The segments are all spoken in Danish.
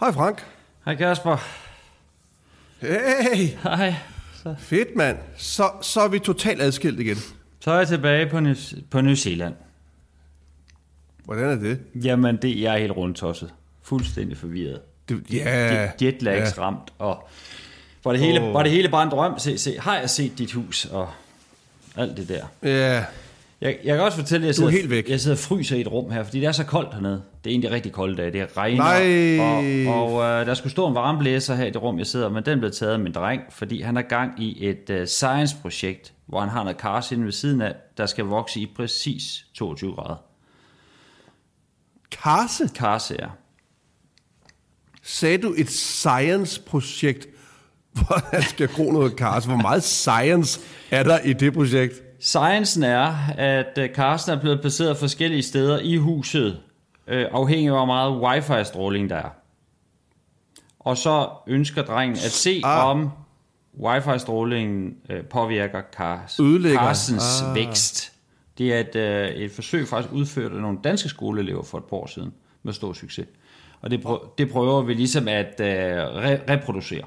Hej Frank. Hej Kasper. Hey. Hej. Så. Fedt mand. Så er vi totalt adskilt igen. Så er jeg tilbage på New Zealand. Hvordan er det? Jamen, jeg er helt rundtosset. Fuldstændig forvirret. Jetlags ramt. Og var det hele bare en drøm? Se, har jeg set dit hus? Og alt det der. Ja. Yeah. Jeg kan også fortælle, at jeg sidder og fryser i et rum her, fordi det er så koldt hernede. Det er egentlig rigtig koldt dag. Det regner. Nej. Og der skulle stå en varmeblæser her i det rum, jeg sidder, men den blev taget af min dreng, fordi han er gang i et science-projekt, hvor han har noget karse inde ved siden af, der skal vokse i præcis 22 grader. Karse? Karse, ja. Sagde du et science-projekt, hvor han skal gro noget karse? Hvor meget science er der i det projekt? Sciencen er, at Karse er blevet placeret forskellige steder i huset, afhængig af hvor meget wifi-stråling der er. Og så ønsker drengen at se, om wifi-strålingen påvirker Karsens vækst. Det er et forsøg faktisk udført af nogle danske skoleelever for et par år siden med stor succes. Og det prøver vi ligesom at reproducere.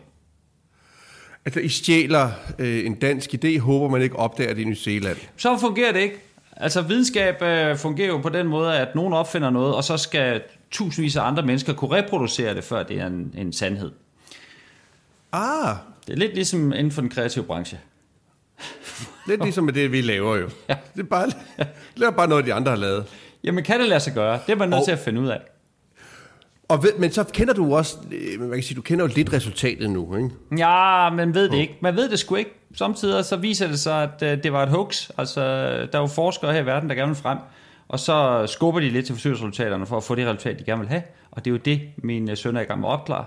Altså, I stjæler en dansk idé, håber man ikke opdager det i New Zealand. Så fungerer det ikke. Altså, videnskab fungerer jo på den måde, at nogen opfinder noget, og så skal tusindvis af andre mennesker kunne reproducere det, før det er en sandhed. Det er lidt ligesom inden for den kreative branche. Lidt ligesom med det, vi laver jo. Ja. Det er bare noget, de andre har lavet. Jamen, kan det lade sig gøre? Det er man nødt til at finde ud af. Men så kender du også, man kan sige, du kender jo lidt resultatet nu, ikke? Ja, men ved det ikke. Man ved det sgu ikke. Samtidig så viser det sig, at det var et hoax. Altså, der er jo forskere her i verden, der gerne vil frem. Og så skubber de lidt til forsøgsresultaterne for at få det resultat, de gerne vil have. Og det er jo det, min søn er i gang med at opklare.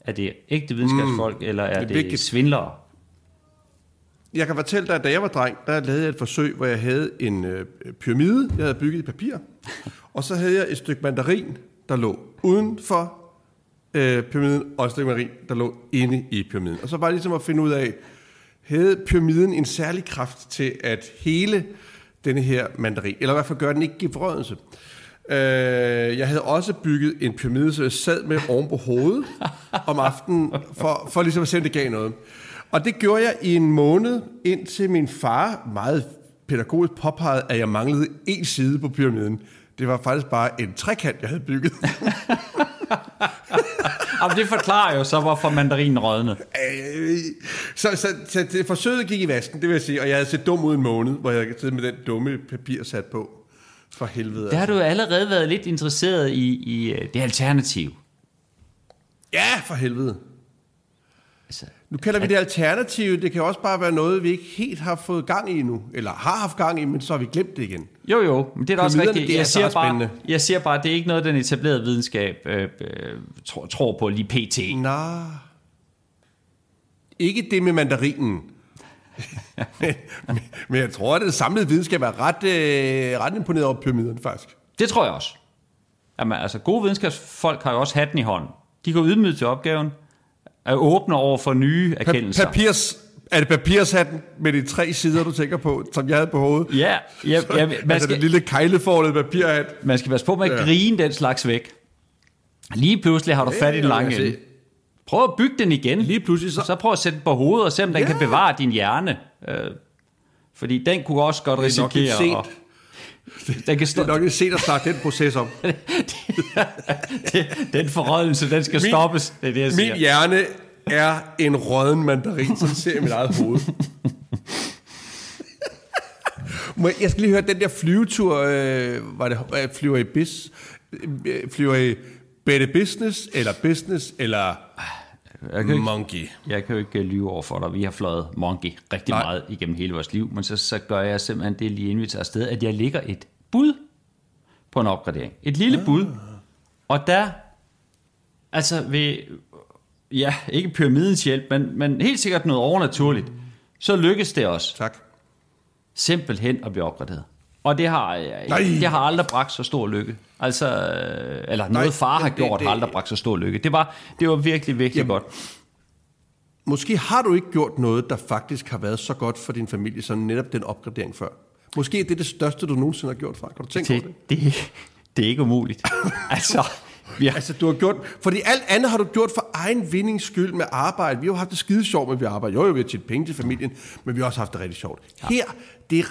Er det ægte videnskabsfolk, eller er det svindlere? Jeg kan fortælle dig, at da jeg var dreng, der lavede jeg et forsøg, hvor jeg havde en pyramide, jeg havde bygget i papir. Og så havde jeg et stykke mandarin, der lå uden for pyramiden, og et stykke mandarin, der lå inde i pyramiden. Og så var det ligesom at finde ud af, havde pyramiden en særlig kraft til at hele denne her mandarin, eller i hvert fald gør den ikke gevrødelse. Jeg havde også bygget en pyramide, så jeg sad med oven på hovedet om aftenen, for ligesom at se, om det gav noget. Og det gjorde jeg i en måned, indtil min far meget pædagogisk påpegede, at jeg manglede en side på pyramiden. Det var faktisk bare en trekant, jeg havde bygget. Jamen, det forklarer jo så, hvorfor mandarinen rødnede. Så forsøget gik i vasken, det vil jeg sige. Og jeg havde set dum ud en måned, hvor jeg havde siddet med den dumme papir sat på. For helvede. Der har du allerede været lidt interesseret i det alternative. Ja, for helvede. Altså, nu kalder vi det alternative. Det kan også bare være noget, vi ikke helt har fået gang i endnu. Eller har haft gang i, men så har vi glemt det igen. Jo, men det er da også rigtigt. Jeg siger bare, det er ikke noget, den etablerede videnskab tror på lige pt. Nej. Ikke det med mandarinen. men jeg tror, at det samlede videnskab er ret imponeret over pyramiden, faktisk. Det tror jeg også. Jamen, altså, gode videnskabsfolk har jo også hatten i hånden. De går ydmygt til opgaven. Er åbne over for nye erkendelser. Er det papirshatten med de tre sider, du tænker på, som jeg havde på hovedet? Ja. Man skal, altså den lille kegleformede papirhat. Man skal passe på med at grine den slags væk. Lige pludselig har du fat i den lange ende. Prøv at bygge den igen. Lige pludselig så prøv at sætte den på hovedet, og se om den kan bevare din hjerne. Fordi den kunne også godt risikere... Det er nok ikke set at starte den proces om. Den forrådelse, den skal stoppes. Det er det, jeg siger. Min hjerne er en rådden mandarin, som ser i mit eget hoved. Jeg skal lige høre, den der flyvetur, var det flyver i better business, eller business, eller monkey? Jeg kan jo ikke lyve over for dig. Vi har fløjet monkey rigtig meget igennem hele vores liv, men så gør jeg simpelthen det lige inden vi tager afsted, at jeg lægger et bud på en opgradering. Et lille bud. Og der, altså ved, ja, ikke pyramidens hjælp, men helt sikkert noget overnaturligt, så lykkes det også. Tak. Simpelthen at blive opgraderet. Og det har aldrig bragt så stor lykke. Altså, eller noget far har gjort, har aldrig bragt så stor lykke. Det var virkelig, virkelig godt. Måske har du ikke gjort noget, der faktisk har været så godt for din familie, som netop den opgradering før. Måske er det største, du nogensinde har gjort, Frank. Har du tænkt over det? Det er ikke umuligt. Altså, Ja. Altså, du har gjort... Fordi alt andet har du gjort for egen vindings skyld med arbejde. Vi har jo haft det skide sjovt, men vi arbejder. Jo, vi har tjent penge til familien, men vi har også haft det rigtig sjovt. Ja. Her, det er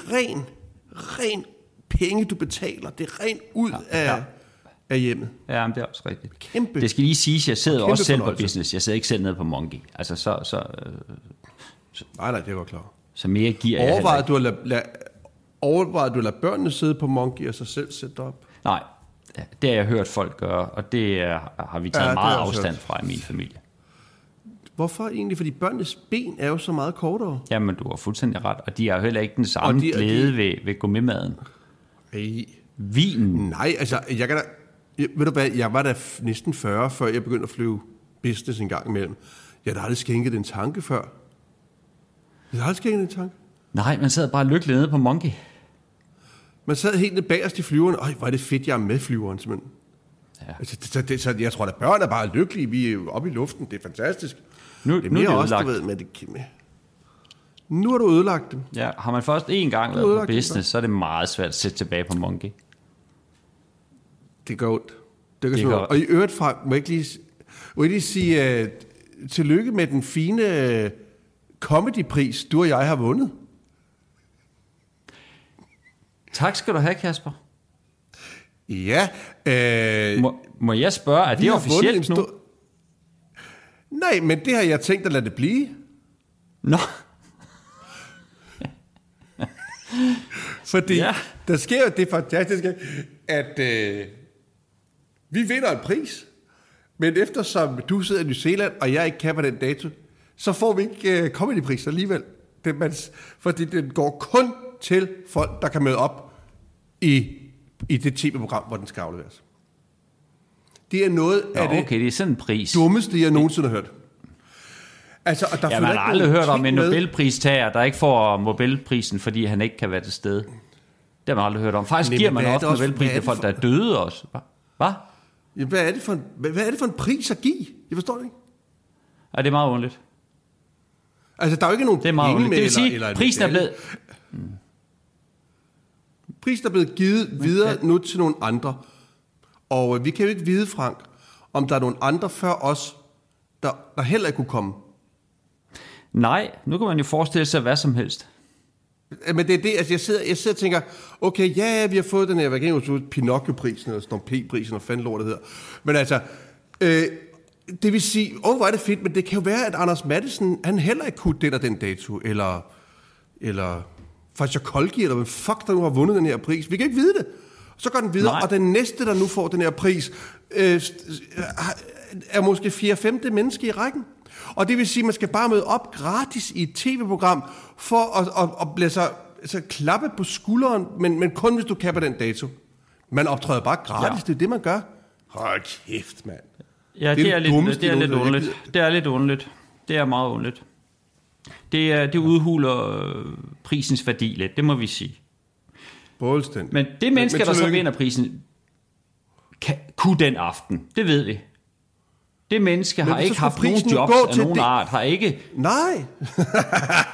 ren penge, du betaler. Det er ren ud af hjemmet. Ja, men det er også rigtigt. Kæmpe. Det skal lige siges, jeg sidder også selv fornøjelse. På business. Jeg sidder ikke selv nede på Monkey. Altså, så nej, det er godt klart. Så mere giver jeg heller ikke. Overvejede du at lade børnene sidde på Monkey og sig selv sætte op? Nej, det har jeg hørt folk gøre, og det har vi taget meget afstand fra i min familie. Hvorfor egentlig? Fordi børnenes ben er jo så meget kortere. Jamen, du har fuldstændig ret, og de har heller ikke den samme glæde ved gourmetmaden. Ej. Vinen. Nej, altså, jeg kan da... Ved du hvad, jeg var da næsten 40, før jeg begyndte at flyve business en gang imellem. Jeg havde aldrig skænket en tanke før. Jeg havde aldrig skænket en tanke. Nej, man sad bare lykkelig nede på Monkey. Man sad helt ned bagerst i flyveren. Øj, hvor er det fedt, jeg er med flyveren, simpelthen. Ja. Altså, så jeg tror, at børn er bare lykkelige. Vi er oppe i luften. Det er fantastisk. Nu er det også, du ved, med det med. Nu har du ødelagt dem. Ja, har man først én gang været på business, så er det meget svært at sætte tilbage på Monkey. Det går ondt. Det går ondt. Og i øvrigt, Frank, må jeg ikke lige sige tillykke med den fine comedypris, du og jeg har vundet. Tak skal du have, Kasper. Ja. Må jeg spørge, er det officielt nu? Nej, men det har jeg tænkt at lade det blive. Nå. Fordi der sker jo det fantastiske, at vi vinder en pris, men eftersom du sidder i New Zealand, og jeg ikke kan på den dato, så får vi ikke comedypriser alligevel. Fordi den går kun til folk, der kan møde op i det tv-program, hvor den skal afleveres. Det er noget af det er sådan en pris. Dummeste, jeg nogensinde har hørt. Altså, og der man har aldrig hørt om en Nobelpristager, der ikke får Nobelprisen, fordi han ikke kan være til stede. Det har man aldrig hørt om. Faktisk giver man ofte Nobelprisen til folk, der er døde også. Hvad? Ja, hvad er det for en pris at give? Jeg forstår det ikke. Ja, det er meget ordentligt. Altså, der er jo ikke nogen penge med. Det vil sige, eller prisen er blevet... Prisen er blevet givet videre nu til nogle andre. Og vi kan jo ikke vide, Frank, om der er nogle andre før os, der heller ikke kunne komme. Nej, nu kan man jo forestille sig hvad som helst. Men det er det, altså jeg sidder og tænker, okay, ja, vi har fået den her, hvad kan jeg Pinocchio-prisen, eller Storm P-prisen, og fanden lort det hedder. Men altså, det vil sige, hvor er det fedt, men det kan jo være, at Anders Mattesen, han heller ikke kunne det der den dato, eller faktisk Kolgi, eller hvem fuck, der nu har vundet den her pris. Vi kan ikke vide det. Så går den videre, og den næste, der nu får den her pris, er måske 4-5. menneske i rækken. Og det vil sige, at man skal bare møde op gratis i et tv-program, for at blive så klappe på skulderen, men kun hvis du kan på den dato. Man optræder bare gratis, det er det, man gør. Hold kæft, mand. Ja, det er lidt underligt. Det er meget underligt. Det udhuler prisens værdi lidt, det må vi sige. Boldstændigt. Men det mennesker, der så vinder prisen, kunne den aften, det ved vi. Det menneske har ikke haft nogen job af nogen art, har ikke... Nej!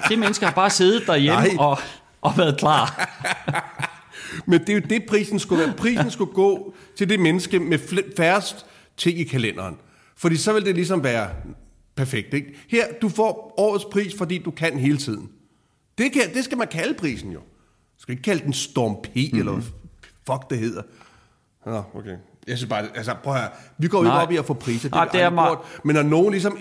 Det menneske har bare siddet derhjemme og været klar. Men det er jo det, prisen skulle være. Prisen skulle gå til det menneske med færrest ting i kalenderen. Fordi så vil det ligesom være perfekt, ikke? Her, du får årets pris, fordi du kan hele tiden. Det skal man kalde prisen jo. Du skal ikke kalde den Storm P, eller fuck det hedder. Ja, okay. Jeg synes bare, altså prøv her. Vi går jo ikke op i at få priser, men når nogen ligesom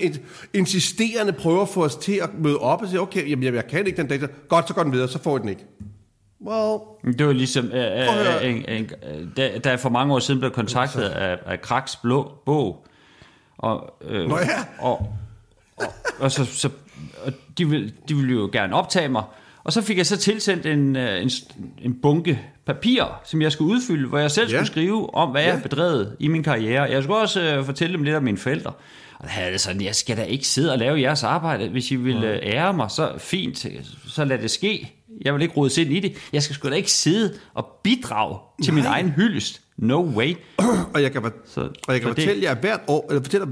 insisterende prøver at få os til at møde op og sige, okay, jamen jeg kan ikke den dag, godt, så går den videre, så får I den ikke. Well, det var ligesom, da jeg for mange år siden blev kontaktet af Krak's blå bog, og de ville jo gerne optage mig, og så fik jeg så tilsendt en bunke papir, som jeg skulle udfylde, hvor jeg selv skulle skrive om, hvad jeg havde bedrevet i min karriere. Jeg skulle også fortælle dem lidt om mine forældre. Og der havde det sådan, jeg skal da ikke sidde og lave jeres arbejde. Hvis I vil ære mig, så fint, så lad det ske. Jeg vil ikke rodes ind i det. Jeg skal sgu da ikke sidde og bidrage til min egen hyldest. No way. Og jeg kan, fortælle jer,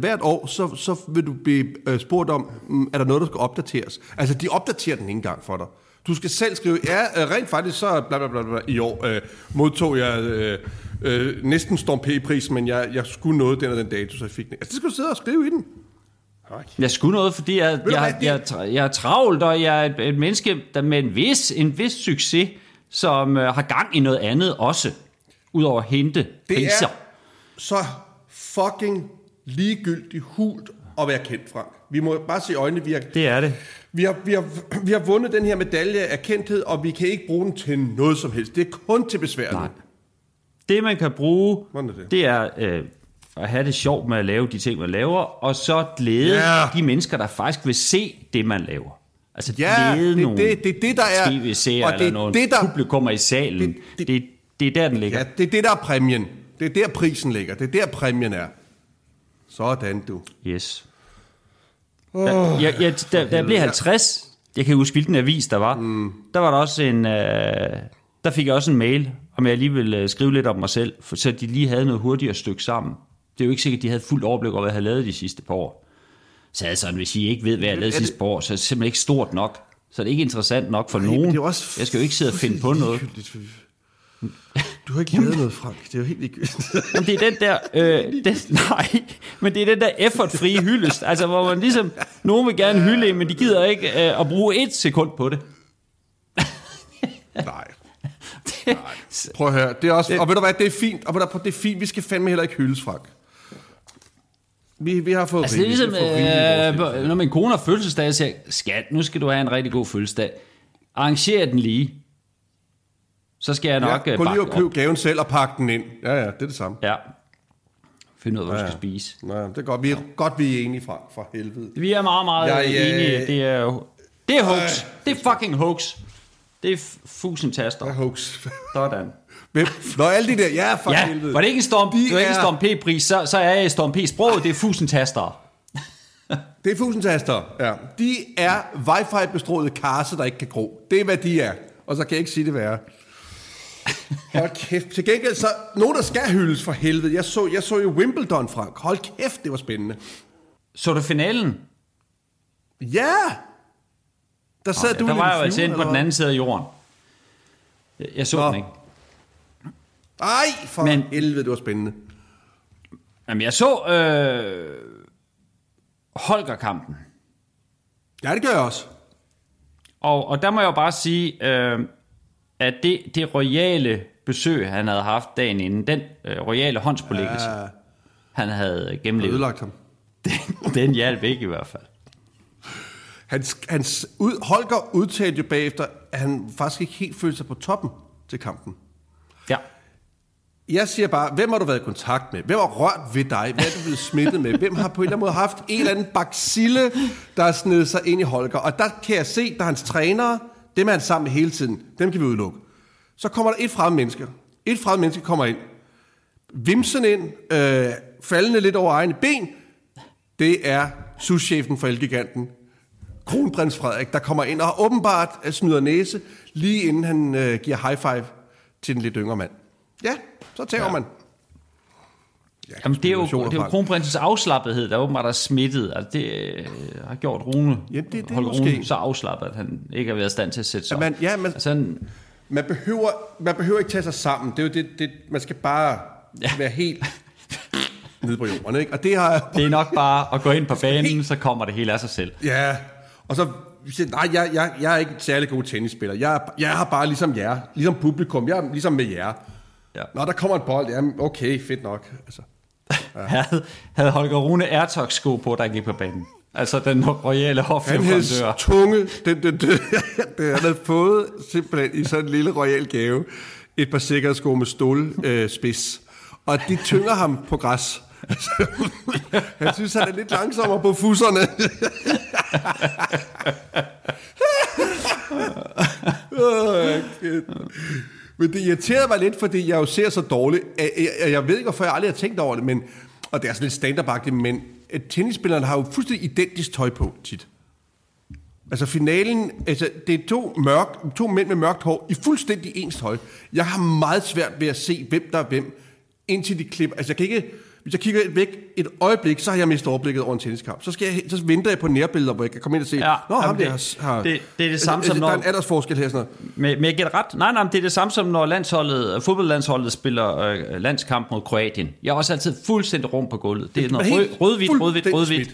hvert år, så vil du blive spurgt om, er der noget, der skal opdateres? Altså, de opdaterer den ikke engang for dig. Du skal selv skrive, ja, rent faktisk så bla bla bla bla. I år modtog jeg næsten Storm P-pris, men jeg skulle noget den og den dato, så jeg fik den. Altså, det skulle du sidde og skrive i den. Jeg skulle noget, fordi jeg er travlt, og jeg er et menneske der med en vis succes, som har gang i noget andet også, udover at hente priser. Det er så fucking ligegyldigt hult at være kendt, Frank. Vi må bare se øjnene. Vi har vundet den her medalje af kendthed, og vi kan ikke bruge den til noget som helst. Det er kun til besværligt. Det, man kan bruge, det er... at have det sjovt med at lave de ting, man laver, og så glæde de mennesker, der faktisk vil se det, man laver. Altså glæde nogle tv-serier eller nogle publikummer i salen. Det er der, den ligger. Ja, det er det, der er præmien. Det er der, prisen ligger. Det er der, præmien er. Sådan, du. Yes. Da jeg blev 50, jeg kan huske, hvilken avis der var, der var der også en... der fik jeg også en mail, om jeg lige ville skrive lidt om mig selv, for så de lige havde noget hurtigt at stykke sammen. Det er jo ikke sikkert, at de havde fuldt overblik over, hvad jeg havde lavet de sidste par år. Så altså, hvis I ikke ved, hvad jeg lavede de sidste par år, så er det simpelthen ikke stort nok. Så er det ikke interessant nok for nogen. Jeg skal jo ikke sidde og finde på noget. Du har ikke lavet noget, Frank. Det er jo helt ligegyldigt. Jamen, det er den der... men det er den der effortfrie hyldest. Altså, hvor man ligesom... Nogen vil gerne hylde, men de gider ikke at bruge et sekund på det. Nej. Prøv at høre, det er også, og ved du hvad, det er fint, og det er fint, vi skal fandme heller ikke hyldes, Frank. Vi har fået altså, rigeligt. Det er ligesom, når min kone har fødselsdag, siger skat, nu skal du have en rigtig god fødselsdag. Arrangere den lige. Så skal jeg nok gå lige og købe gaven selv og pakke den ind. Ja, det er det samme. Ja. Find ud af, hvad du skal spise. Ja, det er godt, vi er enige, Frank, for helvede. Vi er meget, meget enige. Det er hoax. Det er fucking hoax. Det er fusentaster. Det er hoax. Sådan. Nå, alle de der, helvede. Var det ikke en Storm P-pris, så er jeg Storm P-sproget, det er fusentaster. Det er fusentaster, ja. De er wifi-bestrålede karse, der ikke kan gro. Det er, hvad de er. Og så kan jeg ikke sige det værre. Hold kæft. Til gengæld, så nogen, der skal hyldes for helvede. Jeg så jo Wimbledon, Frank. Hold kæft, det var spændende. Så du finalen? Ja! Der var jeg jo altså inde på den anden side af jorden. Jeg så den ikke. Ej, for helvede, det var spændende. Jamen, jeg så Holger-kampen. Ja, det gør jeg også. Og der må jeg jo bare sige, at det royale besøg, han havde haft dagen inden, den royale håndspålæggelse, han havde gennemlevet. Han ødelagt ham. Den hjalp ikke i hvert fald. Holger udtalte jo bagefter, at han faktisk ikke helt følte sig på toppen til kampen. Ja. Jeg siger bare, hvem har du været i kontakt med? Hvem har rørt ved dig? Hvad er du blevet smittet med? Hvem har på en eller anden måde haft en eller anden bacille, der har snedet sig ind i Holger? Og der kan jeg se, der er hans trænere, dem er han sammen med hele tiden. Dem kan vi udelukke. Så kommer der et fremmed menneske. Et fremmed menneske kommer ind. Vimsen ind, faldende lidt over egne ben. Det er souschefen for Elgiganten. Kronprins Frederik, der kommer ind og åbenbart snyder næse, lige inden han giver high five til den lidt yngre mand. Ja, så tager man. Ja, jamen, det er jo kronprinsens afslappethed, der åbenbart er smittet. Altså, det har gjort Rune, Holger Rune så afslappet, at han ikke har været i stand til at sætte sig op. Man behøver ikke tage sig sammen. Det er jo det man skal bare være helt... nede på jorden, ikke? Og det er nok bare at gå ind på banen, så kommer det hele af sig selv. Ja, og så... Nej, jeg er ikke en særlig god tennisspiller. Jeg har bare ligesom jer, ligesom publikum, jeg er ligesom med jer. Ja. Nå, der kommer en bold, jamen okay, fedt nok. Altså, havde Holger Rune Airtox-sko på, der gik på banen? Altså den royale hofleverandør. Hans tunge, den havde fået simpelthen i sådan en lille royal gave, et par sikkerhedssko med stålspids. Og de tynger ham på græs. Jeg synes, han er lidt langsommere på fusserne. Men det irriterede mig lidt, fordi jeg jo ser så dårligt. Jeg ved ikke, hvorfor jeg aldrig har tænkt over det, men, og det er sådan lidt standardbagtigt, men tennisspillerne har jo fuldstændig identisk tøj på tit. Altså finalen, altså det er to mænd med mørkt hår i fuldstændig ens tøj. Jeg har meget svært ved at se, hvem der er hvem, indtil de klipper. Altså jeg kan ikke... Hvis jeg kigger væk et øjeblik, så har jeg mistet overblikket over en tenniskamp. Så venter jeg på nærbilleder, hvor jeg kan komme ind og se, ja, nå, ham det, har... Det er det samme som når... Der er en aldersforskel her sådan noget. Men jeg gætter ret. Nej, det er det samme som når fodboldlandsholdet spiller landskamp mod Kroatien. Jeg er også altid fuldstændig rum på gulvet. Det er noget rødhvidt.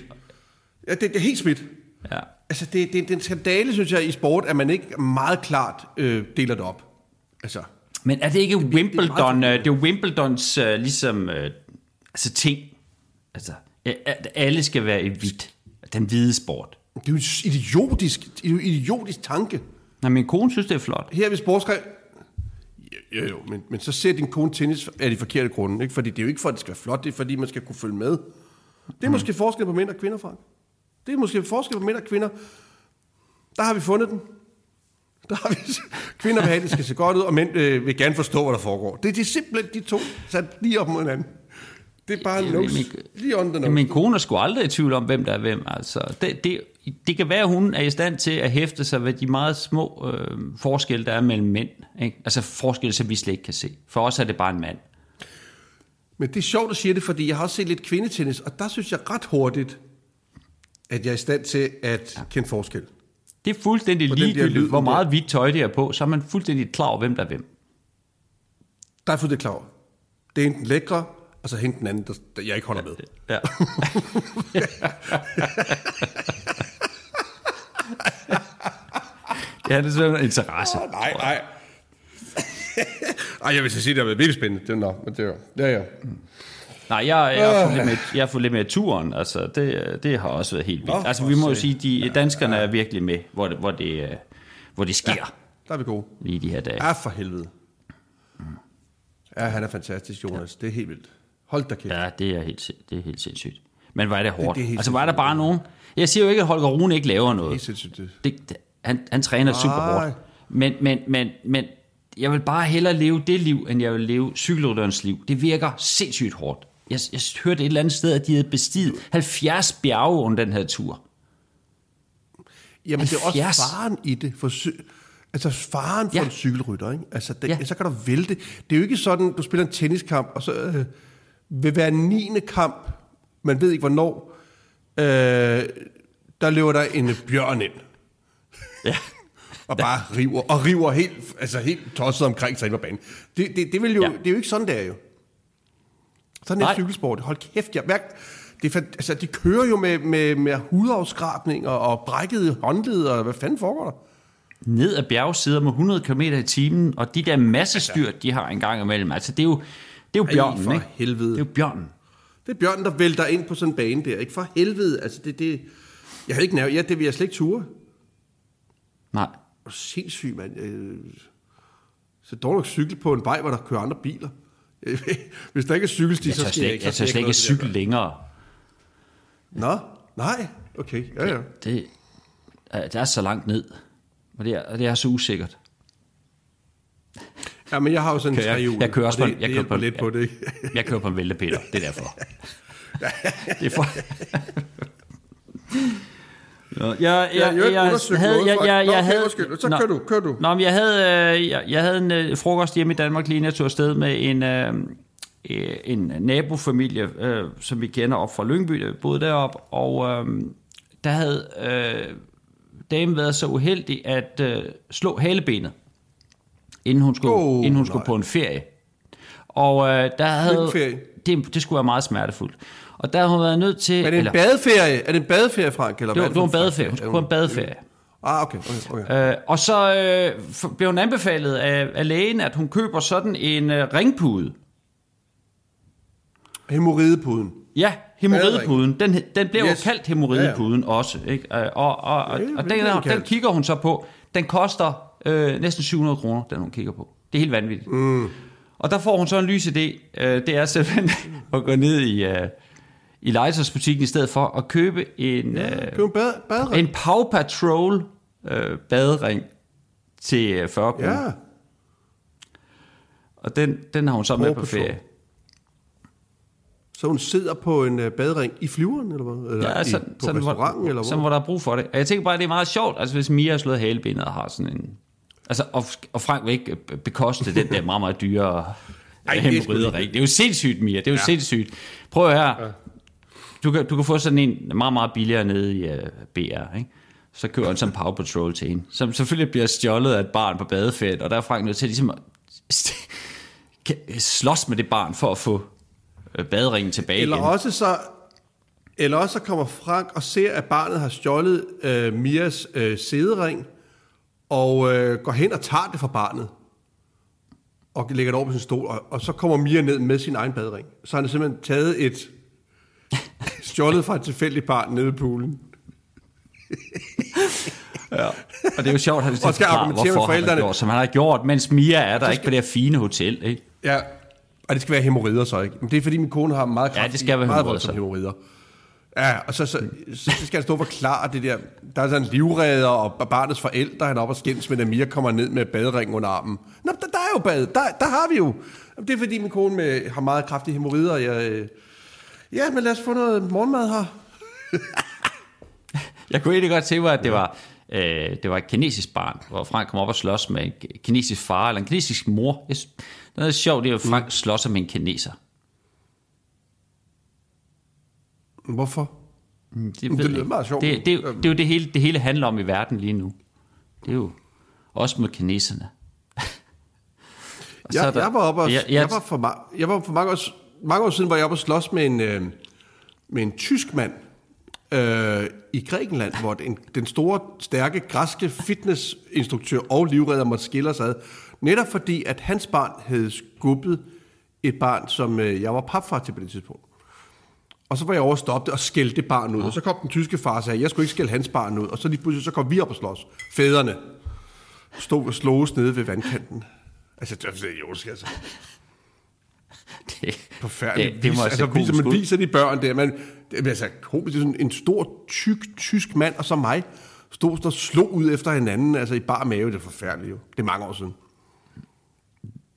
Ja, det er helt smidt. Ja. Altså, det er en skandale, synes jeg, i sport, at man ikke meget klart deler det op. Altså... Men er det ikke Wimbledon? Det er Wimbledons ligesom altså ting. Altså at alle skal være i hvidt. Den hvide sport. Det er jo idiotisk tanke. Nej, min kone synes det er flot. Her ved sportskrig. Jo, men så ser din kone tennis af de forkerte grunde, ikke? Fordi det er jo ikke for at det skal være flot, det er fordi man skal kunne følge med. Det er måske forskel på mænd og kvinder, Frank. Det er måske forskel på mænd og kvinder. Der har vi fundet den. Der har vi kvinder med handel skal se godt ud, og mænd vil gerne forstå, hvad der foregår. Det er simpelthen de to sat lige op mod hinanden. Det er bare lige under noget. Min kone er sgu aldrig i tvivl om, hvem der er hvem. Altså, det kan være, at hun er i stand til at hæfte sig ved de meget små forskelle, der er mellem mænd. Ikke? Altså forskelle, som vi slet ikke kan se. For os er det bare en mand. Men det er sjovt at sige det, fordi jeg har også set lidt kvindetennis, og der synes jeg ret hurtigt, at jeg er i stand til at kende forskel. Det er fuldstændig ligegyldigt, hvor meget hvidt tøj det er på, så er man fuldstændig klar over, hvem der er hvem. Der er fuldstændig klar over. Det er enten lækre, og så hente den anden, der jeg ikke holder med. Ja. Ja, det er sådan en interesse. Oh, nej. Ej, jeg vil så sige, det har været vildt spændende. Det var men det var... Ja. Nej, jeg har fået lidt med turen, altså det har også været helt vildt. Altså vi må jo sige, de danskerne er virkelig med, hvor det sker. Ja, der er vi gode. Lige de her dage. Ja, for helvede. Ja, han er fantastisk, Jonas. Ja. Det er helt vildt. Hold da kæft. Ja, det er helt sindssygt. Men var det hårdt? Altså var der bare nogen? Jeg siger jo ikke, at Holger Rune ikke laver noget. Helt sindssygt. Han træner super hårdt. Men jeg vil bare hellere leve det liv, end jeg vil leve cykelrytterens liv. Det virker sindssygt hårdt. Jeg hørte et eller andet sted, at de havde bestiget 70 bjerge under den her tur. Jamen 70. Det er også faren i det. Altså faren for en cykelrytter, ikke? Altså, så kan der vælte. Det er jo ikke sådan, du spiller en tenniskamp, og så vil være 9. kamp, man ved ikke hvornår, der løber der en bjørn ind. Ja. Og bare river helt tosset omkring sig ind på banen. Det vil jo, det er jo ikke sådan, det er jo. Sådan er cykelsport. Hold kæft, jeg mærker. Altså, de kører jo med hudafskrabning og brækkede håndled, og hvad fanden foregår der? Ned ad bjergsider med 100 km i timen, og de der massestyr, de har en gang imellem. Altså, det er jo bjørnen, ikke? Helvede. Det er jo bjørnen. Det er bjørnen, der vælter ind på sådan en bane der, ikke? For helvede, altså, det jeg har ikke nerve. Ja, det vil jeg slet ikke ture. Nej. Sindssygt, mand. Så dårlig at cykle på en vej, hvor der kører andre biler. Hvis der ikke er cykelsti, så skal jeg ikke. Jeg tør slet ikke at cykle længere. Nå, nej. Okay, ja. Det er så langt ned, og det er så usikkert. Ja, men jeg har jo sådan en trehjul. Jeg kører også på det. Jeg kører på en væltepeter, det er derfor. Det er for... Jeg havde en frokost hjemme i Danmark lige inden jeg tog afsted med en nabofamilie, som vi kender op fra Lyngby, der boede deroppe, og der havde damen været så uheldig at slå halebenet, inden hun skulle på en ferie, og der havde det skulle være meget smertefuldt. Og der har hun været nødt til... Er det en badeferie, Frank? Eller det var en badeferie. Hun skulle på en badeferie. Ah, okay. Og så blev hun anbefalet af lægen, at hun køber sådan en ringpude. Hæmoridepuden. Ja, hæmoridepuden. Den blev jo kaldt hæmoridepuden også. Ikke? Og den kigger hun så på. Den koster næsten 700 kroner, den hun kigger på. Det er helt vanvittigt. Mm. Og der får hun så en lys idé. Det er simpelthen at gå ned i Leitzers butikken i stedet for at købe en Paw Patrol badering til 40 kroner. Ja. Og den har hun så med på ferie. Så hun sidder på en badering i flyveren, eller hvad? Eller ja, på restauranten, eller hvor? Sådan, hvor der er brug for det. Og jeg tænker bare, at det er meget sjovt, altså hvis Mia har slået halebenet og har sådan en... Altså, og Frank vil ikke bekoste den der meget, meget dyre... Ej, det er jo sindssygt, Mia. Det er jo sindssygt. Prøv her. Ja. Du kan få sådan en meget, meget billigere nede i BR, ikke? Så køber han sådan en Paw Patrol til en, som selvfølgelig bliver stjålet af et barn på badefæt, og der er Frank nødt til ligesom at slås med det barn for at få baderingen tilbage eller igen. Eller også så kommer Frank og ser, at barnet har stjålet Mias sædering, og går hen og tager det fra barnet, og lægger det over på sin stol, og så kommer Mia ned med sin egen badering. Så han har simpelthen taget et stjålet fra et tilfældigt barn nede i poolen. Ja. Og det er jo sjovt, at han skal argumentere med forældrene, gjort, som han har gjort, mens Mia er der ikke på det her fine hotel, ikke? Ja, og det skal være hæmorider så, ikke? Men det er fordi min kone har meget kraftige, meget voldsomme hæmorider. Ja, og så skal han stå og forklare det der. Der er sådan en livredder, og barnets forældre, han er oppe og skændes med, at Mia kommer ned med baderingen under armen. Nå, der er jo bad, der har vi jo. Det er fordi min kone har meget kraftige hæmorider. Ja, men lad os få noget morgenmad her. Jeg kunne egentlig godt se, at det var et kinesisk barn, hvor Frank kom op og slås med en kinesisk far eller en kinesisk mor. Noget er sjovt, det er, at Frank slås med en kineser. Hvorfor? Det lyder meget sjovt. Det er jo det hele handler om i verden lige nu. Det er jo også mod kineserne. Jeg var for mange år siden, hvor jeg var oppe og slås med en tysk mand. I Grækenland, hvor den store, stærke, græske fitnessinstruktør og livredder måtte skille sig ad, netop fordi, at hans barn havde skubbet et barn, som jeg var papfar til på det tidspunkt. Og så var jeg over og stoppede og skældte det barn ud, og så kom den tyske far og sagde, jeg skulle ikke skælde hans barn ud, og så lige pludselig, så kom vi op og slås. Fædrene stod og slås nede ved vandkanten. Altså, det er sådan idiotisk, altså. Man viser de børn der. Det er sådan en stor, tysk mand, og så mig, stod og slog ud efter hinanden, altså i bar mave. Det er forfærdeligt jo. Det er mange år siden.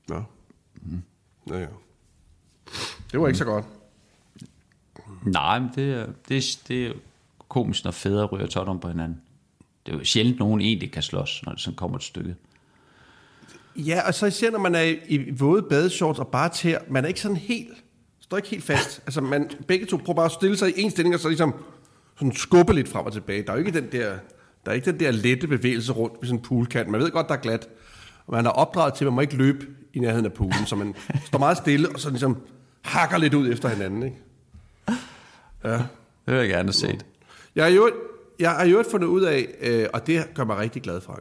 Nå ja. Det var ikke så godt. Nej, men det er komisk, når fædre ryger tørt om på hinanden. Det er jo sjældent, nogen egentlig kan slås, når det sådan kommer et stykke. Ja, og så især når man er i våde badeshorts og bare tæer, man er ikke sådan helt, står ikke helt fast. Altså man, begge to prøver bare at stille sig i en stilling, og så ligesom sådan skubbe lidt frem og tilbage. Der er jo ikke den der lette bevægelse rundt ved sådan en poolkant. Man ved godt, der er glat, og man er opdraget til, at man må ikke løbe i nærheden af poolen, så man står meget stille, og så ligesom hakker lidt ud efter hinanden, ikke? Ja. Det vil jeg gerne set. Jeg har jo fundet ud af, og det gør mig rigtig glad for.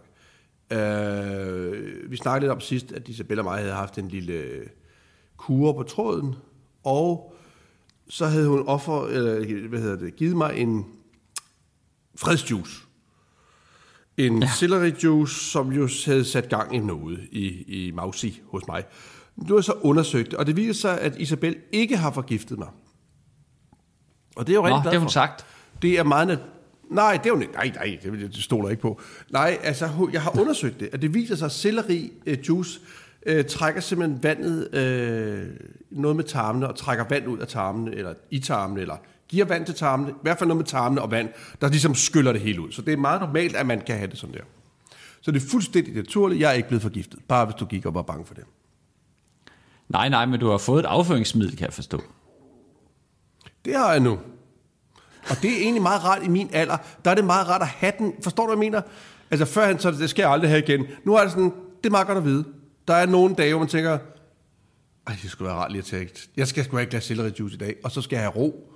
Vi snakkede lidt om sidst, at Isabella og mig havde haft en lille kur på tråden, og så havde hun givet mig en fredsjuice, en selleri-juice, som jo havde sat gang i noget i Mausi hos mig. Nu har jeg så undersøgt, og det viser sig, at Isabel ikke har forgiftet mig. Og det er jo rigtig glad for. Det har hun sagt. Det er meget Nej, det er jo ikke. Nej, det stoler ikke på. Nej, altså, jeg har undersøgt det, og det viser sig, at selleri-juice trækker simpelthen vandet, noget med tarmene, og trækker vand ud af tarmene, eller i tarmene, eller giver vand til tarmene, i hvert fald noget med tarmene og vand, der ligesom skyller det hele ud. Så det er meget normalt, at man kan have det sådan der. Så det er fuldstændig naturligt. Jeg er ikke blevet forgiftet, bare hvis du gik og var bange for det. Nej, men du har fået et afføringsmiddel, kan jeg forstå. Det har jeg nu. Og det er egentlig meget rart i min alder. Der er det meget rart at have den. Forstår du, hvad jeg mener? Altså førhen, så det skal jeg aldrig have igen. Nu er det sådan, det er meget godt at vide. Der er nogle dage, hvor man tænker, ej, det skulle være rart lige at tænke. Jeg skal sgu have et glas selleri-juice i dag, og så skal jeg have ro.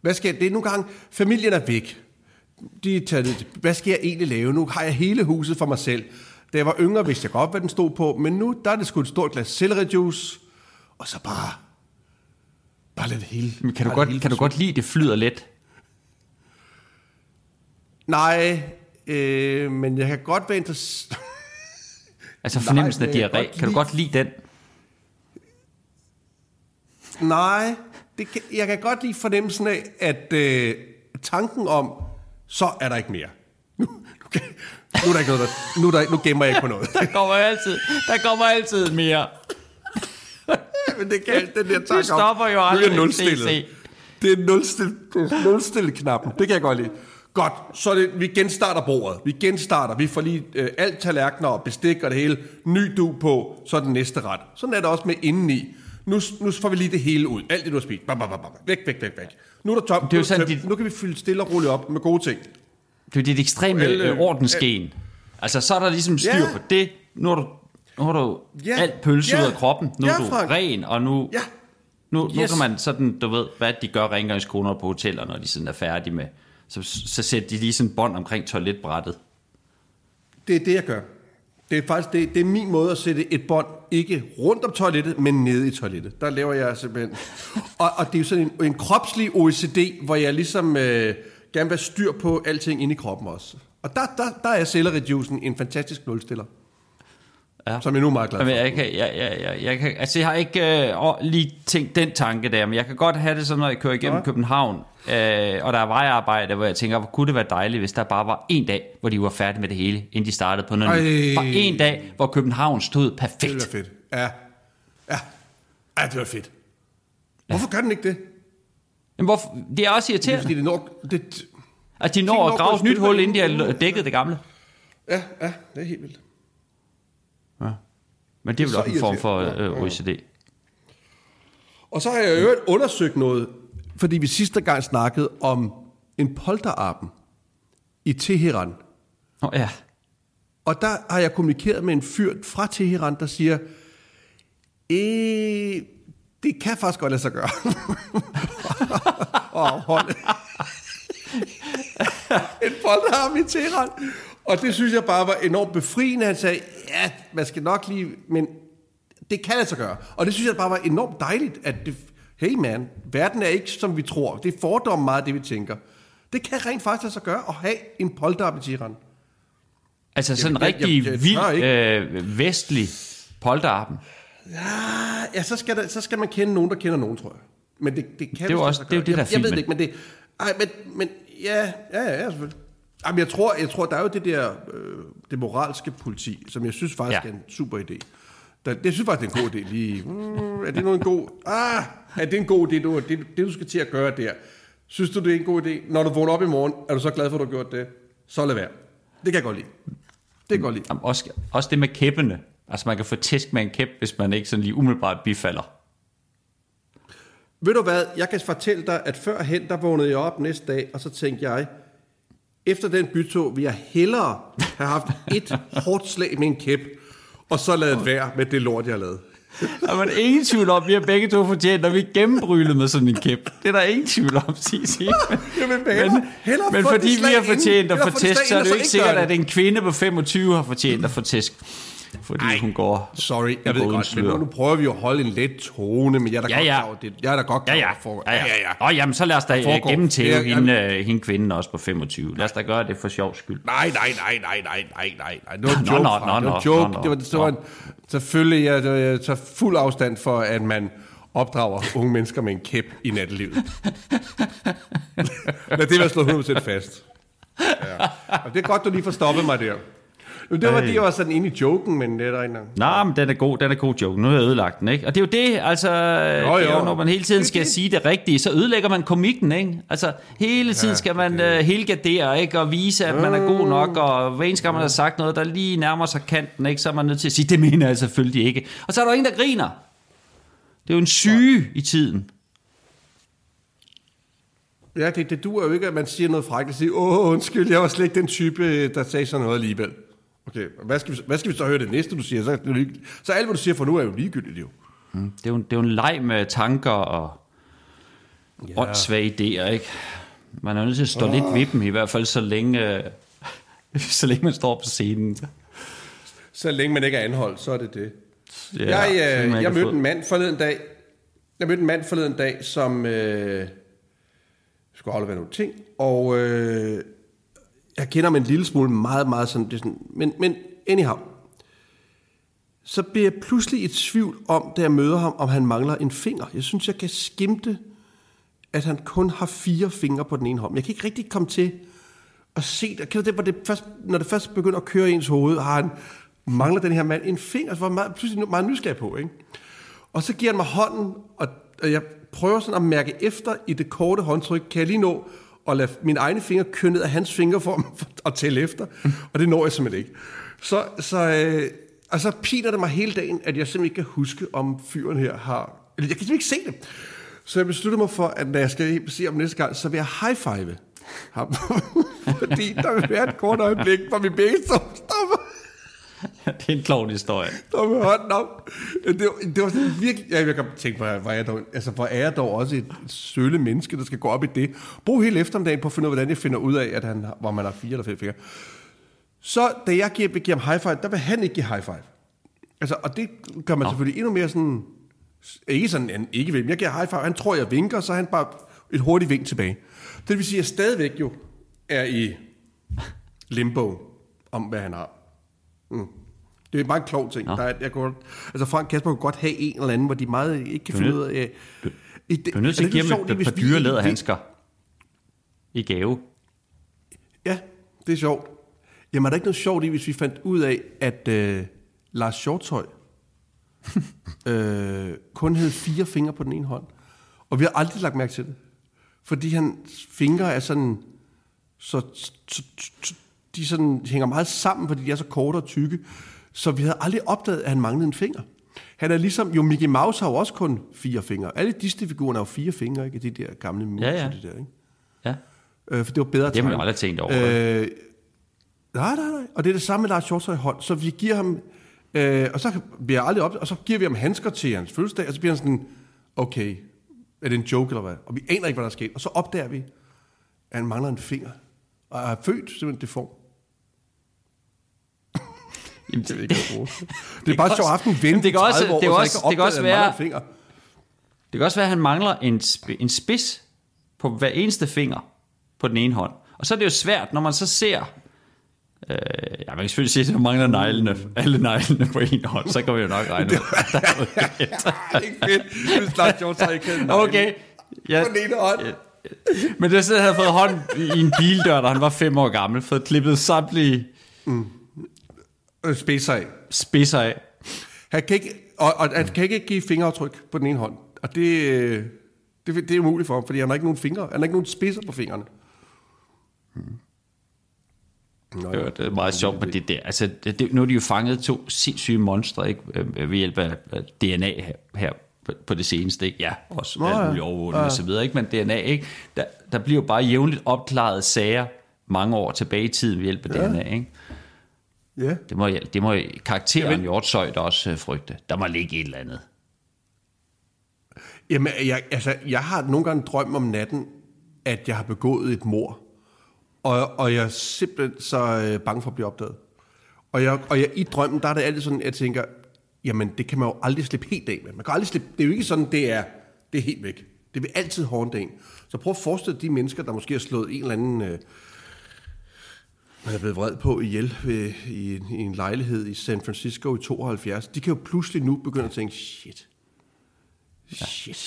Hvad skal jeg? Det er nogle gange, familien er væk. De er taget ned. Hvad skal jeg egentlig lave? Nu har jeg hele huset for mig selv. Da jeg var yngre, vidste jeg godt, hvad den stod på. Men nu, der er det sgu et stort glas selleri-juice. Og så bare lad det hele. Men kan du godt lide, det flyder lidt? Nej, men jeg kan godt være interesseret. Altså fornemmelsen af diarré, kan du godt lide den? Nej, jeg kan godt lide fornemmelsen af, at tanken om, så er der ikke mere. Nu er der ikke noget, nu gemmer jeg ikke på noget. Der kommer altid mere. Men det kan den der tanke om. Du stopper jo aldrig. Det er nulstillet knappen, det kan jeg godt lide. Godt, så det, vi genstarter bordet. Vi genstarter, vi får lige alt tallerkener og bestik og det hele. Ny dug på, så den næste ret. Sådan er det også med indeni. Nu får vi lige det hele ud. Alt det, du har spist. Væk. Nu er der tomt. Nu kan vi fylde stille og roligt op med gode ting. Det er et ekstremt ordensgen. Altså, så er der ligesom styr på det. Nu har du alt pølse ud af kroppen. Nu er du ren, og nu... Ja. Nu kan man sådan, du ved, hvad de gør rengøringskoner på hoteller, når de sådan er færdige med. Så sætter de lige sådan bånd omkring toiletbrættet. Det er det, jeg gør. Det er faktisk det er min måde at sætte et bånd, ikke rundt om toilettet, men nede i toilettet. Der laver jeg simpelthen... Og det er jo sådan en kropslig OECD, hvor jeg ligesom gerne vil styr på alting inde i kroppen også. Og der er selleridjuicen en fantastisk nulstiller. Ja. Som jeg nu er meget glad for. Jamen, jeg har ikke lige tænkt den tanke der, men jeg kan godt have det sådan, når jeg kører igennem København, og der er vejarbejde, hvor jeg tænker, hvor kunne det være dejligt, hvis der bare var en dag, hvor de var færdige med det hele, inden de startede på noget. Bare en dag, hvor København stod perfekt. Det var fedt. Ja, det var fedt. Hvorfor gør den ikke det? Jamen, det er også irriterende. Det er, de når at grave et nyt hul, inden de har dækket det gamle. Ja, det er helt vildt. Ja. Men det er vel også en form for OECD. Og så har jeg jo undersøgt noget, fordi vi sidste gang snakkede om en polterappen i Teheran. Oh, ja. Og der har jeg kommunikeret med en fyr fra Teheran, der siger, det kan faktisk godt lade sig gøre. En polterappen i Teheran. Og det synes jeg bare var enormt befriende. Han sagde, ja, man skal nok lige, men det kan altså gøre. Og det synes jeg bare var enormt dejligt, at det, hey man, verden er ikke som vi tror. Det er fordomme meget det, vi tænker. Det kan rent faktisk altså gøre at have en polterappen i Teheran. Altså sådan en rigtig vild vestlig polterappen. Ja, så skal man kende nogen, der kender nogen, tror jeg. Men det kan det jo også. Det er jo det, der er fint. Jeg ved ikke, men det... Ej, men ja, selvfølgelig. Jamen, jeg tror, der er jo det der det moralske politi, som jeg synes faktisk er en super idé. Jeg synes faktisk, det er en god idé lige. Er det nu en god... er det en god idé, det du skal til at gøre der? Synes du, det er en god idé? Når du vågner op i morgen, er du så glad for, at du har gjort det? Så lad være. Det kan jeg godt lide. Jamen, også det med kæppene. Altså, man kan få tæsk med en kæp, hvis man ikke sådan lige umiddelbart bifalder. Ved du hvad? Jeg kan fortælle dig, at førhen, der vågnede jeg op næste dag, og så tænkte jeg... Efter den bytog vil jeg hellere have haft et hårdt slag med en kæp, og så ladet være med det lort, jeg har lavet. Der er ingen tvivl om, vi har begge to fortjent, når vi gennembrylet med sådan en kæp. Det er der ingen tvivl om, sige. Men fordi vi har fortjent at få tæsk, så er det jo ikke sikkert, at en kvinde på 25 har fortjent at få tæsk. Fordi hun går... Sorry, jeg ved godt, men nu prøver vi jo at holde en let tone, men jeg er da godt klar over det. Jeg er da godt klar over det. Jamen, så lad os da gennemtæve hende kvinden også på 25. Lad os da gøre det for sjov skyld. Nej. Det var en joke fra. Selvfølgelig, jeg tager fuld afstand for, at man opdrager unge mennesker med en kæp i nattelivet. Lad det være slået 100% fast. Det er godt, du lige får stoppet mig der. Det var det, var sådan inde i joken, men det er der ikke noget. Nej, men den er god joken. Nu har jeg ødelagt den, ikke? Og det er jo det, altså... Det er jo, når man hele tiden skal sige det rigtige, så ødelægger man komikken, ikke? Altså, hele tiden skal man helgardere, ikke? Og vise, at man er god nok, og hver en skal man have sagt noget, der lige nærmer sig kanten, ikke? Så er man nødt til at sige, det mener jeg selvfølgelig ikke. Og så er der ingen, der griner. Det er jo en syge i tiden. Ja, det duer jo ikke, at man siger noget frækt og siger, undskyld, jeg var slet ikke den type, der sagde sådan noget alligevel. Okay, hvad skal vi så høre det næste, du siger? Så alt, hvad du siger for nu, er jo ligegyldigt, jo. Det er jo en leg med tanker og åndssvage idéer, ikke? Man er nødt til at stå lidt ved dem, i hvert fald så længe man står på scenen. Så længe man ikke er anholdt, så er det det. Ja, jeg mødte en mand forleden dag, som skulle aflevere nogle ting, og... Jeg kender ham en lille smule meget, meget sådan, det er sådan men anyhow. Så bliver jeg pludselig i tvivl om, da jeg møder ham, om han mangler en finger. Jeg synes, jeg kan skimte, at han kun har 4 fingre på den ene hånd. Jeg kan ikke rigtig komme til at se det. Når det først begynder at køre i ens hoved, mangler den her mand en finger. Så var jeg pludselig meget nysgerrig på, ikke? Og så giver han mig hånden, og jeg prøver sådan at mærke efter i det korte håndtryk, kan jeg lige nå og lade mine egne fingre køre ned af hans fingre for at tælle efter, og det når jeg simpelthen ikke. Så piner det mig hele dagen, at jeg simpelthen ikke kan huske, om fyren her har... Eller jeg kan simpelthen ikke se det. Så jeg besluttede mig for, at når jeg skal se om næste gang, så vil jeg high-five ham. Fordi der vil være et kort øjeblik, hvor vi begge stopper. Det er en klovn historie. Der med hånden op. Det var sådan virkelig... Ja, jeg kan tænke, hvor er jeg dog også et sølle menneske, der skal gå op i det. Brug hele eftermiddagen på at finde ud af, hvordan jeg finder ud af, at han, hvor man har 4 eller 5 fingre. Så da jeg giver ham high five, der vil han ikke give high five. Altså, og det gør man selvfølgelig endnu mere sådan... Ikke sådan, han ikke vil, men jeg giver high five. Han tror, jeg vinker, så han bare et hurtigt vink tilbage. Det vil sige, at jeg stadigvæk jo er i limbo om, hvad han har. Mm. Det er bare en klog ting. Frank Kasper kunne godt have en eller anden, hvor de meget ikke kan finde ud af... Du er nødt til at give dem et par dyre læderhandsker i gave. Ja, det er sjovt. Jamen er der ikke noget sjovt i, hvis vi fandt ud af, at Lars Hjorthøj kun havde 4 fingre på den ene hånd. Og vi har aldrig lagt mærke til det. Fordi hans fingre er sådan... De sådan hænger meget sammen, fordi de er så korte og tykke. Så vi havde aldrig opdaget, at han manglede en finger. Han er ligesom... Jo, Mickey Mouse har jo også kun 4 fingre. Alle Disney-figurerne har jo 4 fingre, ikke? De der gamle mus, det der, ikke? Ja. For det var bedre... Det har man aldrig tænkt over. Nej. Og det er det samme med Lars Hjorthøj hånd. Så vi giver ham... og så bliver jeg aldrig op... Og så giver vi ham handsker til hans fødselsdag, og så bliver han sådan... Okay, er det en joke eller hvad? Og vi aner ikke, hvad der er sket. Og så opdager vi, at han mangler en finger. Og er født simpelthen deform. Jamen, det, det er bare sjov aften vente 30 år, og så ikke opdager, at han mangler en finger. Det kan også være, at han mangler en spids på hver eneste finger på den ene hånd. Og så er det jo svært, når man så ser... man kan selvfølgelig sige, at der mangler neglene, alle neglene på en hånd, så kan vi jo nok regne ud. Okay, ja. På den ene hånd. Men det er sådan, at han havde fået hånd i en bildør, da han var 5 år gammel, fået klippet samtlige spidser af. Han kan ikke, han kan ikke give fingeraftryk på den ene hånd, og det er umuligt for ham, fordi han har ikke nogen fingre, han har ikke nogen spidser på fingrene. Det er meget sjovt med det der. Altså, nu er de jo fanget 2 sindssyge monstre, ikke? Ved hjælp af DNA her på det seneste, ikke? Ja, også alt muligt overvågning og så videre, ikke? Men DNA, ikke? Der bliver jo bare jævnligt opklaret sager mange år tilbage i tiden ved hjælp af DNA, ikke? Ja. Det må karakteren Hjorthøj også frygte. Der må ligge et eller andet. Jamen, jeg har nogle gange drømt om natten, at jeg har begået et mord. Og jeg er simpelthen så bange for at blive opdaget. Og jeg i drømmen, der er det altid sådan, at jeg tænker, jamen det kan man jo aldrig slippe helt af med. Man kan aldrig slippe, det er jo ikke sådan, det er helt væk. Det vil altid håndte en. Så prøv at forestille de mennesker, der måske har slået en eller anden, man er blevet vred på ihjel i en lejlighed i San Francisco i 72. De kan jo pludselig nu begynde at tænke, shit.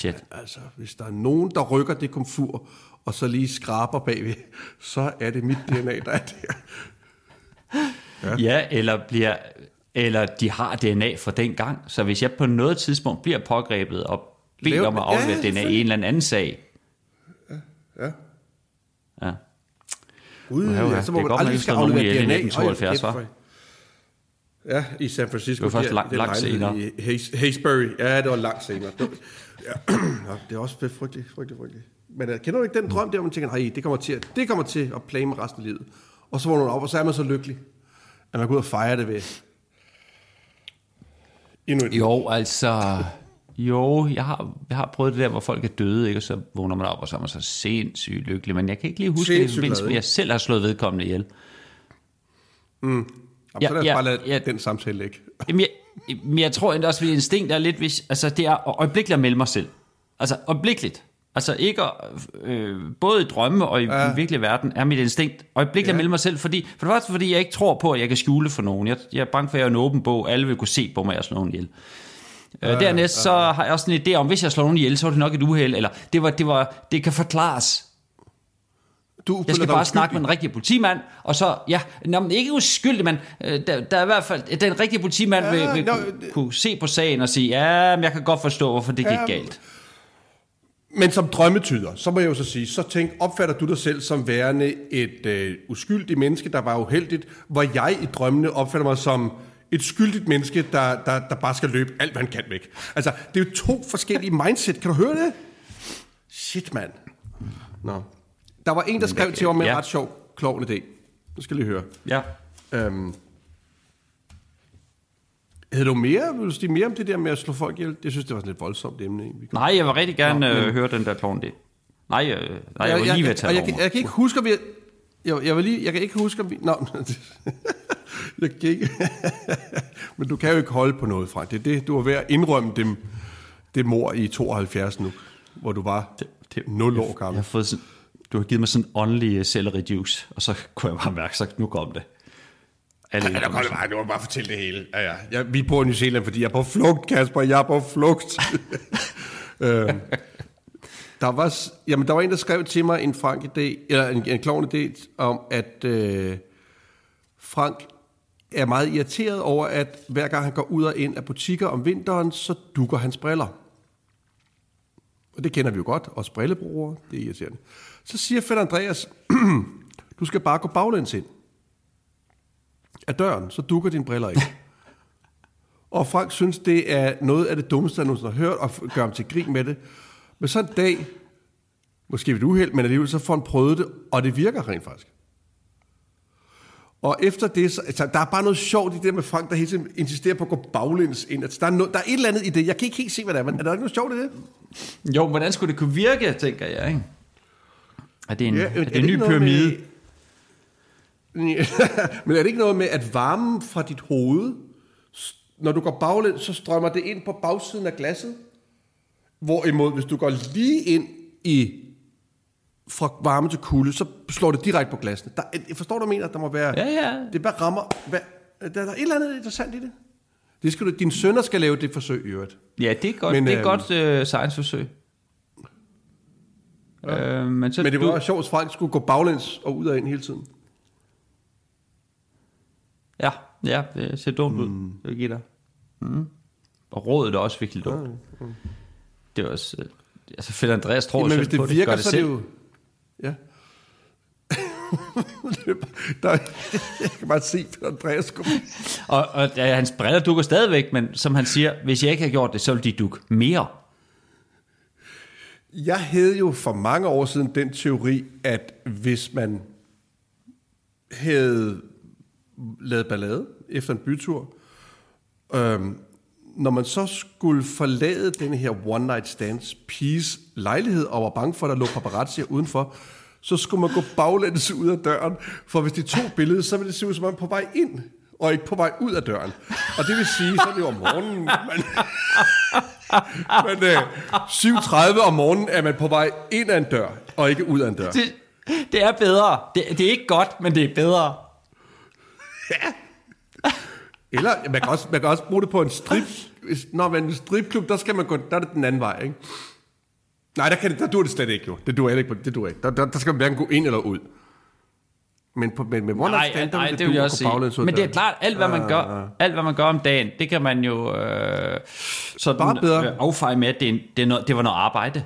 Man, altså, hvis der er nogen, der rykker det komfur, og så lige skraber bagved, så er det mit DNA, der er der. Ja, eller de har DNA fra den gang, så hvis jeg på noget tidspunkt bliver pågrebet og beder om at aflevere DNA i en eller anden sag. Ja. Så må man aldrig skal aflevere DNA i 1972, hva'? Ja, i San Francisco. Det var faktisk langt senere. I Haysbury. Ja, det var langt senere. Det er også frygteligt. Men kender du ikke den drøm der, man tænker, nej, det kommer til at plage med resten af livet. Og så vågner man op, og så er man så lykkelig, at man går ud og fejrer det ved. Jeg har prøvet det der, hvor folk er døde, ikke? Og så vågner man op, og så er man så sindssygt lykkelig. Men jeg kan ikke lige huske det, at jeg selv har slået vedkommende ihjel. Jamen, så lad os bare lade den samtale ligge. Jeg tror endda også, at det instinkt er lidt, hvis, altså det er øjeblikkeligt at melde mig selv. Altså øjeblikkeligt. Altså ikke både i drømme og i virkelig verden er mit instinkt øjeblikkeligt at melde mig selv, fordi jeg ikke tror på, at jeg kan skjule for nogen. Jeg er bange for, at jeg er en åben bog, alle vil kunne se på mig og slå nogen ihjel. Dernæst så har jeg også en idé om, hvis jeg slår nogen ihjel, så var det nok et uheld, eller det kan forklares. Jeg skal bare snakke med den rigtige politimand, og så, ikke uskyldig, men der er i hvert fald, den rigtige politimand vil kunne se på sagen og sige, ja, men jeg kan godt forstå, hvorfor det gik galt. Men som drømmetyder, så må jeg jo så sige, så tænk, opfatter du dig selv som værende et uskyldigt menneske, der var uheldigt, hvor jeg i drømmene opfatter mig som et skyldigt menneske, der bare skal løbe alt, hvad han kan væk. Altså, det er jo to forskellige mindset. Kan du høre det? Shit, mand. Nå. Der var en, der skrev til mig med en ret sjov, klovn idé. Nu skal jeg lige høre. Ja. Havde du mere? Vil du sige mere om det der med at slå folk ihjel? Jeg synes, det var sådan et voldsomt emne. Nej, jeg vil rigtig gerne høre den der klovn idé. Nej, jeg var lige ved at tage over. Jeg kan ikke huske, om vi... Jeg kan ikke huske, om vi... Nå, jeg kan ikke... Men du kan jo ikke holde på noget, Frank. Det er det, du var ved at indrømme dem, det mor i 72 nu, hvor du var 0 år gammel. Du har givet mig sådan en åndelig celery juice, og så kunne jeg bare mærke, så nu kom det. Nu må jeg bare fortælle det hele. Ja. Vi bor i New Zealand, fordi jeg er på flugt, Kasper. Jeg er på flugt. Der var en, der skrev til mig en klovn idé om, at Frank er meget irriteret over, at hver gang han går ud og ind af butikker om vinteren, så dukker hans briller. Og det kender vi jo godt, også brillebrugere, det er irriterende. Så siger Fætter Andreas, du skal bare gå baglæns ind af døren, så dukker dine briller ikke. Og Frank synes, det er noget af det dummeste, han nogensinde har hørt, og gør ham til grin med det. Men så en dag, måske ved et uheld, men alligevel så får han prøvet det, og det virker rent faktisk. Og efter det, så der er bare noget sjovt i det med Frank, der hele tiden insisterer på at gå baglæns ind. Altså, der er et eller andet i det. Jeg kan ikke helt se, hvad det er, men er der ikke noget sjovt i det? Jo, hvordan skulle det kunne virke, tænker jeg, ikke? Er det en ny pyramide? Men er det ikke noget med, at varmen fra dit hoved, når du går baglæns, så strømmer det ind på bagsiden af glasset? Hvorimod, hvis du går lige ind i fra varme til kulde, så slår det direkte på glassene. Forstår du, mener, at der må være... Ja. Det bare rammer... Der er et eller andet interessant i det. Dine sønner skal lave det forsøg i øvrigt. Ja, det er godt, men, det er godt science-forsøg. Ja. Men det var også sjovt, at Frank skulle gå baglæns og ud og ind hele tiden. Ja, det ser dumt ud. Det giver dig. Og rådet er også virkelig dumt. Ja. Det er også... Altså, Fætter Andreas tror selv på det, gør det selv. Men hvis det virker, ja. Jeg kan bare se Fætter Andreas gå. Og ja, hans briller dukker stadigvæk, men som han siger, hvis jeg ikke havde gjort det, så ville de dukke mere. Jeg havde jo for mange år siden den teori, at hvis man havde lavet ballade efter en bytur, når man så skulle forlade den her one night stands piges lejlighed og var bange for, at der lå paparazzier udenfor, så skulle man gå baglæns ud af døren, for hvis de tog billedet, så ville det se ud som om på vej ind, og ikke på vej ud af døren. Og det vil sige, så er det jo om morgenen, men 7:30 om morgenen er man på vej ind af en dør, og ikke ud af en dør. Det er bedre. Det er ikke godt, men det er bedre. Ja. Eller man kan også bruge det på en strip. Når man er en stripklub, der skal man gå, der er det den anden vej, ikke? Nej, der dur det slet ikke, jo. Det dur ikke på, det dur ikke. Der skal man hverken gå ind eller ud. Men med one night stand, nej, det vil jeg også sige. Men det er klart, alt hvad man gør om dagen, det kan man jo sådan affeje med, at det var noget arbejde.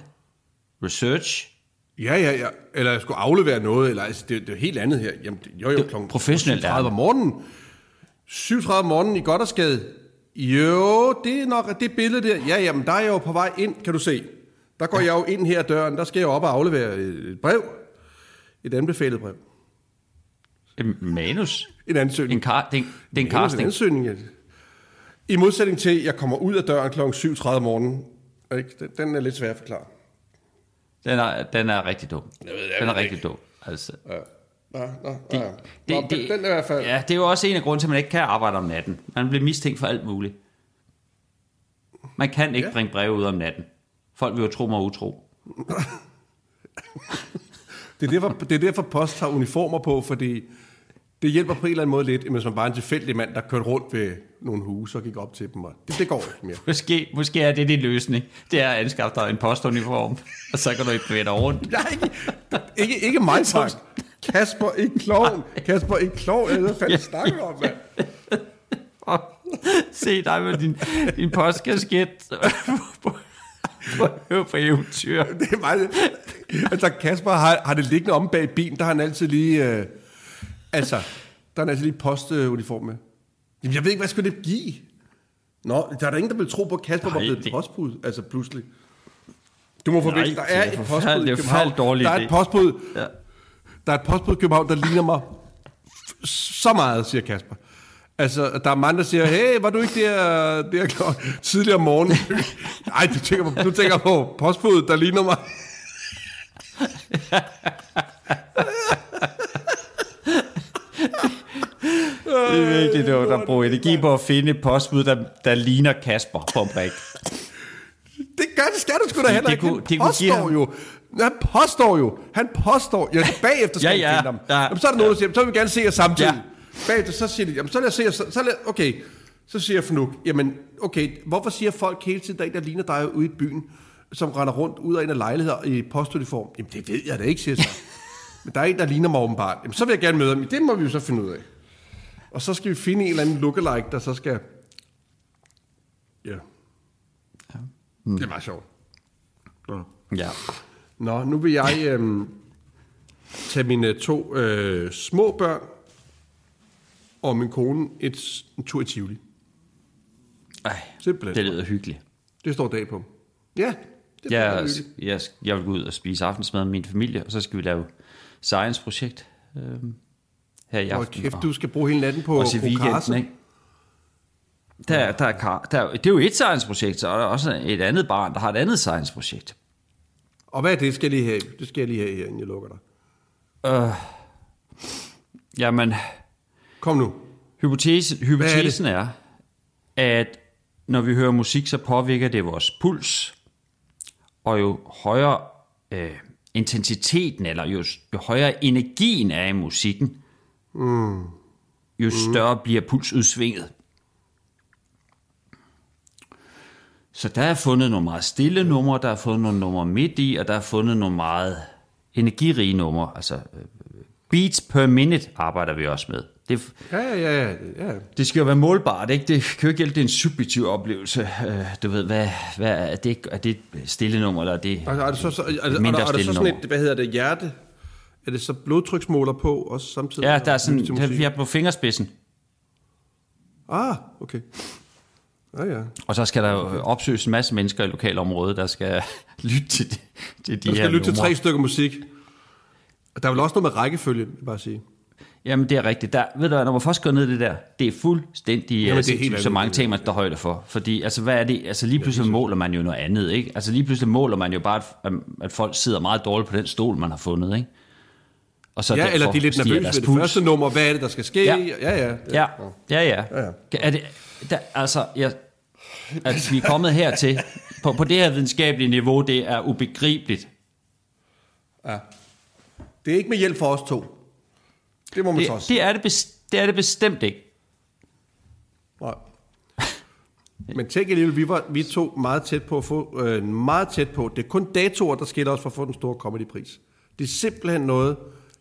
Research. Ja. Eller jeg skulle aflevere noget, eller altså, det er helt andet her. Jamen, jo, klokken professionelt 30 om morgenen. 7:30 morgen i Gottersgade. Jo, det er nok det billede der. Ja, jamen, der er jeg jo på vej ind, kan du se. Der går jeg jo ind her døren, der skal jeg jo op og aflevere et brev. Et anbefalet brev. En manus? En ansøgning. Det er en casting. En ansøgning, ja. I modsætning til, at jeg kommer ud af døren kl. 7:30 morgen. Den er lidt svær at forklare. Den er rigtig dum. Den er rigtig dum, altså. Ja. Det er i hvert fald. Ja, det er jo også en af grunden til, at man ikke kan arbejde om natten. Man bliver mistænkt for alt muligt. Man kan ikke bringe breve ud om natten. Folk vil jo tro mig utro. det er derfor post har uniformer på, fordi det hjælper på en eller anden måde lidt, hvis man bare er en tilfældig mand, der kørte rundt ved nogle huse og gik op til dem. Og det går ikke mere. Måske er det din løsning. Det er at anskaffe dig en postuniform, og så kan du ikke bevæge dig rundt. Nej, ikke mig, Frank. Kasper, ikke klovn. Kasper, ikke klovn. Jeg ved, hvad fanden snakker om, mand. Se dig med din postkasket. Hør på eventyr. Det er meget... Altså, Kasper har det liggende om bag bilen, der har han altid lige... der har han altid lige postuniform med. Jamen, jeg ved ikke, hvad skulle det give? Nå, der er der ingen, der vil tro på, at Kasper var blevet postbud. Altså, pludselig. Du må forvente, der er et postbud i København. Der er et postbud... Ja. Der er et postbud i København, der ligner mig så meget, siger Kasper. Altså, der er mange, der siger, hey, var du ikke der tidligere om morgenen? Nej, du tænker på postbuddet, der ligner mig. Det er virkelig noget, der bruger energi på at finde et postbud, der ligner Kasper på en brik. Det skal du sgu da heller ikke. Han påstår jo. Han påstår. Jeg bagefter skal jeg finde ham. Ja. Jamen, så er der nogen, der siger, så vil vi gerne se jer samtidig. Ja. Bagefter, så siger de, jamen, så lad os se jer, okay. Så siger Fnuk, jamen, okay, hvorfor siger folk hele tiden, der ligner dig ude i byen, som render rundt ud af en af lejligheder i postuniform? Jamen, det ved jeg da ikke, siger jeg så. Men der er en, der ligner mig åbenbart. Jamen, så vil jeg gerne møde ham. Det må vi jo så finde ud af. Og så skal vi finde en eller anden lookalike, der så skal... Ja. Det er meget sjovt. Ja. Nå, nu vil jeg tage mine to små børn og min kone en tur i Tivoli. Ej, det lyder hyggeligt. Det står dag på. Ja, det lyder hyggeligt. Jeg vil gå ud og spise aftensmad med min familie, og så skal vi lave science-projekt her i aften. Kæft, du skal bruge hele natten på Karse. Det er jo et science-projekt, så er der også et andet barn, der har et andet science-projekt. Og hvad er det, skal jeg lige have? Det skal jeg lige have her, inden jeg lukker dig. Jamen... Kom nu. Hypotesen er, at når vi hører musik, så påvirker det vores puls. Og jo højere intensiteten, eller jo højere energien er i musikken, jo større bliver pulsudsvinget. Så der er fundet nogle meget stille numre, der er fundet nogle numre midt i, og der er fundet nogle meget energirige numre. Altså beats per minute arbejder vi også med. Det. Det skal jo være målbart, ikke? Det kan jo ikke hjælpe, det er en subjektiv oplevelse. Du ved, hvad er det? Er det et stille nummer, eller er det et mindre stille nummer? Hvad hedder det, hjerte? Er det så blodtryksmåler på også samtidig? Ja, der er sådan, vi er på fingerspidsen. Ah, okay. Ja. Og så skal der jo opsøges en masse mennesker i lokalområdet, der skal lytte til de her numre. Der skal lytte til 3 stykker musik. Der er vel også noget med rækkefølge, vil jeg bare sige. Jamen, det er rigtigt. Der, ved du hvad, når man først går ned i det der, det er fuldstændig så mange ting, man står højde for. Fordi, altså, hvad er det? Altså, lige pludselig måler man jo noget andet, ikke? Altså, lige pludselig måler man jo bare, at folk sidder meget dårligt på den stol, man har fundet, ikke? Og så eller de er lidt nervøse ved det første nummer. Hvad er det, der skal ske? Ja. Er det... at vi er kommet hertil på det her videnskabelige niveau, det er ubegribeligt. Ja. Det er ikke med hjælp for os to. Det må man så også. Det er det bestemt ikke. Nej. Men tænk alligevel, vi to meget tæt på at få meget tæt på. Det er kun datoer, der skiller os for at få den store comedypris. Det er simpelthen noget.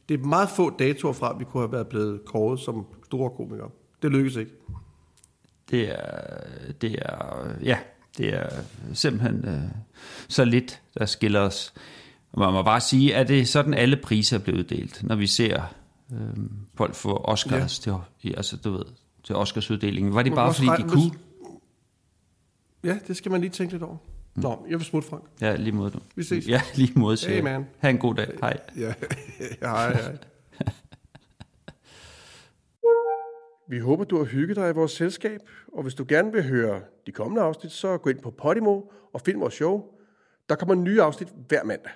Det er meget få datoer fra, vi kunne have været blevet kåret som store komikere. Det lykkes ikke. Det er simpelthen så lidt, der skiller os. Man må bare sige, at det er sådan, alle priser er blevet uddelt, når vi ser folk få Oscars til Oscarsuddelingen. Var det bare, fordi de kunne? Ja, det skal man lige tænke lidt over. Nå, jeg vil smutte, Frank. Ja, lige mod dig. Vi ses. Ja, lige mod dig. Hey, man. Ha' en god dag. Hej. Ja, hej. Vi håber, du har hygget dig i vores selskab, og hvis du gerne vil høre de kommende afsnit, så gå ind på Podimo og find vores show. Der kommer nye afsnit hver mandag.